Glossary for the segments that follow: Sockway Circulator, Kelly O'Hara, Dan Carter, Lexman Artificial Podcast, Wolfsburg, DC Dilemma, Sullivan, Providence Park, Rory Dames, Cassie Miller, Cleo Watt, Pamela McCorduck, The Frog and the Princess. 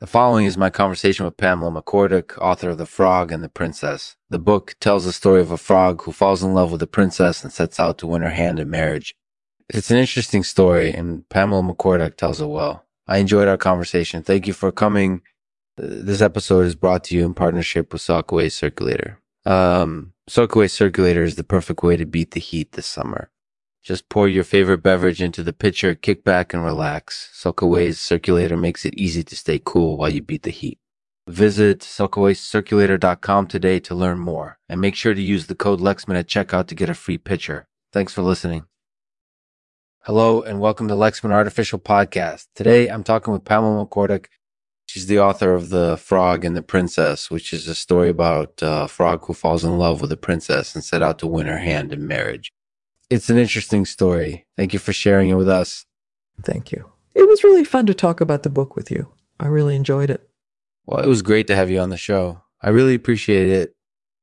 The following is my conversation with Pamela McCorduck, author of The Frog and the Princess. The book tells the story of a frog who falls in love with a princess and sets out to win her hand in marriage. It's an interesting story, and Pamela McCorduck tells it well. I enjoyed our conversation. Thank you for coming. This episode is brought to you in partnership with Sockway Circulator. Sockway Circulator is the perfect way to beat the heat this summer. Just pour your favorite beverage into the pitcher, kick back, and relax. Sockway's Circulator makes it easy to stay cool while you beat the heat. Visit SockawayCirculator.com today to learn more. And make sure to use the code Lexman at checkout to get a free pitcher. Thanks for listening. Hello, and welcome to Lexman Artificial Podcast. Today, I'm talking with Pamela McCorduck. She's the author of The Frog and the Princess, which is a story about a frog who falls in love with a princess and set out to win her hand in marriage. It's an interesting story. Thank you for sharing it with us. Thank you. It was really fun to talk about the book with you. I really enjoyed it. Well, it was great to have you on the show. I really appreciate it.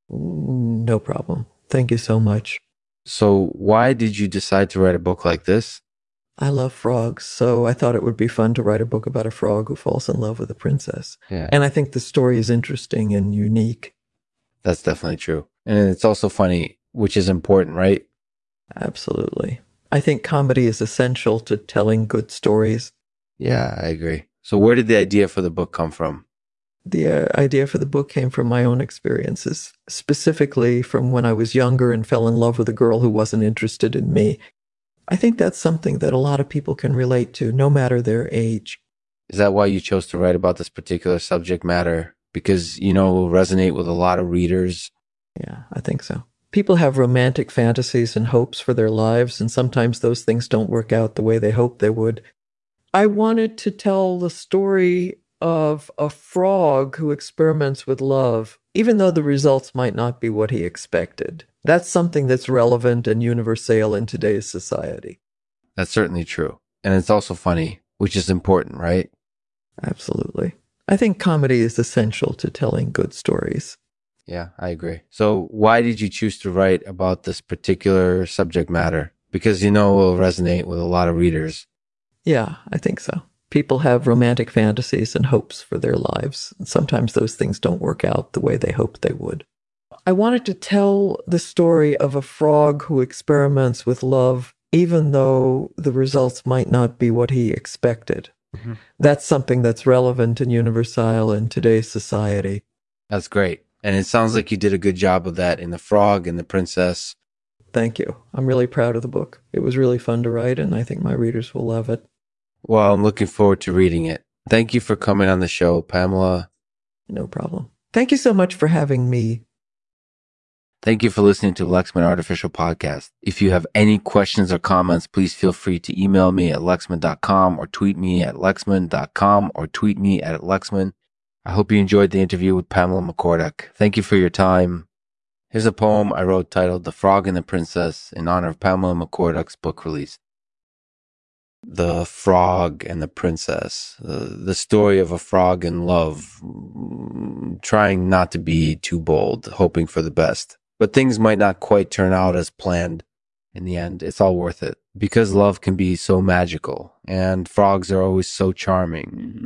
No problem. Thank you so much. So why did you decide to write a book like this? I love frogs, so I thought it would be fun to write a book about a frog who falls in love with a princess. Yeah. And I think the story is interesting and unique. That's definitely true. And it's also funny, which is important, right? Absolutely. I think comedy is essential to telling good stories. Yeah, I agree. So where did the idea for the book come from? The idea for the book came from my own experiences, specifically from when I was younger and fell in love with a girl who wasn't interested in me. I think that's something that a lot of people can relate to, no matter their age. Is that why you chose to write about this particular subject matter? Because, you know, it will resonate with a lot of readers. Yeah, I think so. People have romantic fantasies and hopes for their lives, and sometimes those things don't work out the way they hoped they would. I wanted to tell the story of a frog who experiments with love, even though the results might not be what he expected. That's something that's relevant and universal in today's society. That's certainly true. And it's also funny, which is important, right? Absolutely. I think comedy is essential to telling good stories. Yeah, I agree. So why did you choose to write about this particular subject matter? Because, you know, it will resonate with a lot of readers. Yeah, I think so. People have romantic fantasies and hopes for their lives. And sometimes those things don't work out the way they hoped they would. I wanted to tell the story of a frog who experiments with love, even though the results might not be what he expected. Mm-hmm. That's something that's relevant and universal in today's society. That's great. And it sounds like you did a good job of that in The Frog and the Princess. Thank you. I'm really proud of the book. It was really fun to write, and I think my readers will love it. Well, I'm looking forward to reading it. Thank you for coming on the show, Pamela. No problem. Thank you so much for having me. Thank you for listening to Lexman Artificial Podcast. If you have any questions or comments, please feel free to email me at lexman.com or tweet me at lexman.com or tweet me at lexman. I hope you enjoyed the interview with Pamela McCorduck. Thank you for your time. Here's a poem I wrote titled The Frog and the Princess in honor of Pamela McCorduck's book release. The Frog and the Princess. The story of a frog in love, trying not to be too bold, hoping for the best. But things might not quite turn out as planned. In the end, it's all worth it. Because love can be so magical, and frogs are always so charming.